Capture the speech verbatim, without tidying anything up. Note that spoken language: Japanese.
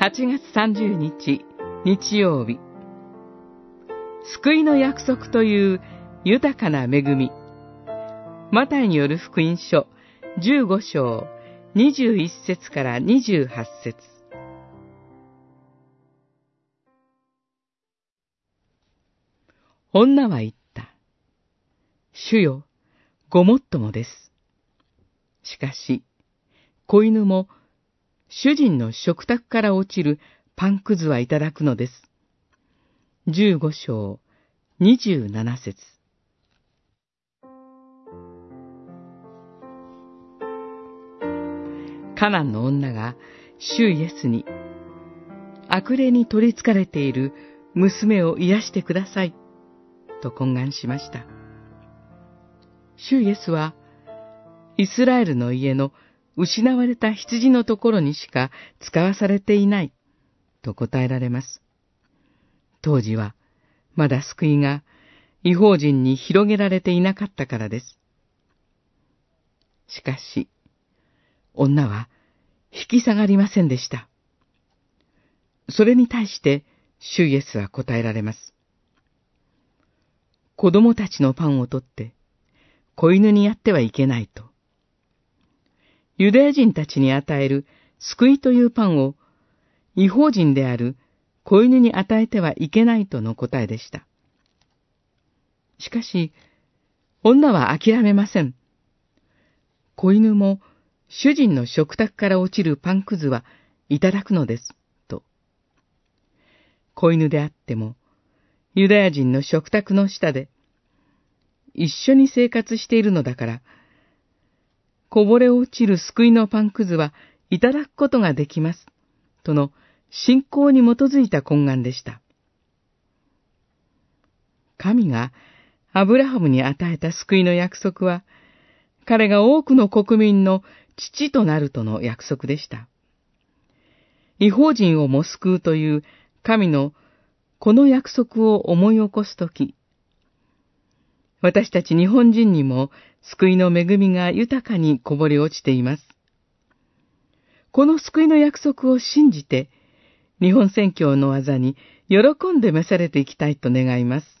はちがつさんじゅうにち日曜日、救いの約束という豊かな恵み。マタイによる福音書じゅうごしょうにじゅういっせつからにじゅうはっせつ。女は言った。主よ、ごもっともです。しかし、子犬も主人の食卓から落ちるパンくずはいただくのです。じゅうごしょうにじゅうななせつ。カナンの女が主イエスに、悪霊に取りつかれている娘を癒してください、と懇願しました。主イエスは、イスラエルの家の失われた羊のところにしか使わされていない、と答えられます。当時は、まだ救いが異邦人に広げられていなかったからです。しかし、女は引き下がりませんでした。それに対して、主イエスは答えられます。子供たちのパンを取って、子犬にやってはいけないと。ユダヤ人たちに与える救いというパンを、異邦人である子犬に与えてはいけないとの答えでした。しかし、女は諦めません。子犬も主人の食卓から落ちるパンくずはいただくのです、と。子犬であっても、ユダヤ人の食卓の下で、一緒に生活しているのだから、こぼれ落ちる救いのパンくずはいただくことができます、との信仰に基づいた懇願でした。神がアブラハムに与えた救いの約束は、彼が多くの国民の父となるとの約束でした。異邦人をも救うという神のこの約束を思い起こすとき、私たち日本人にも救いの恵みが豊かにこぼれ落ちています。この救いの約束を信じて、日本宣教の技に喜んで召されていきたいと願います。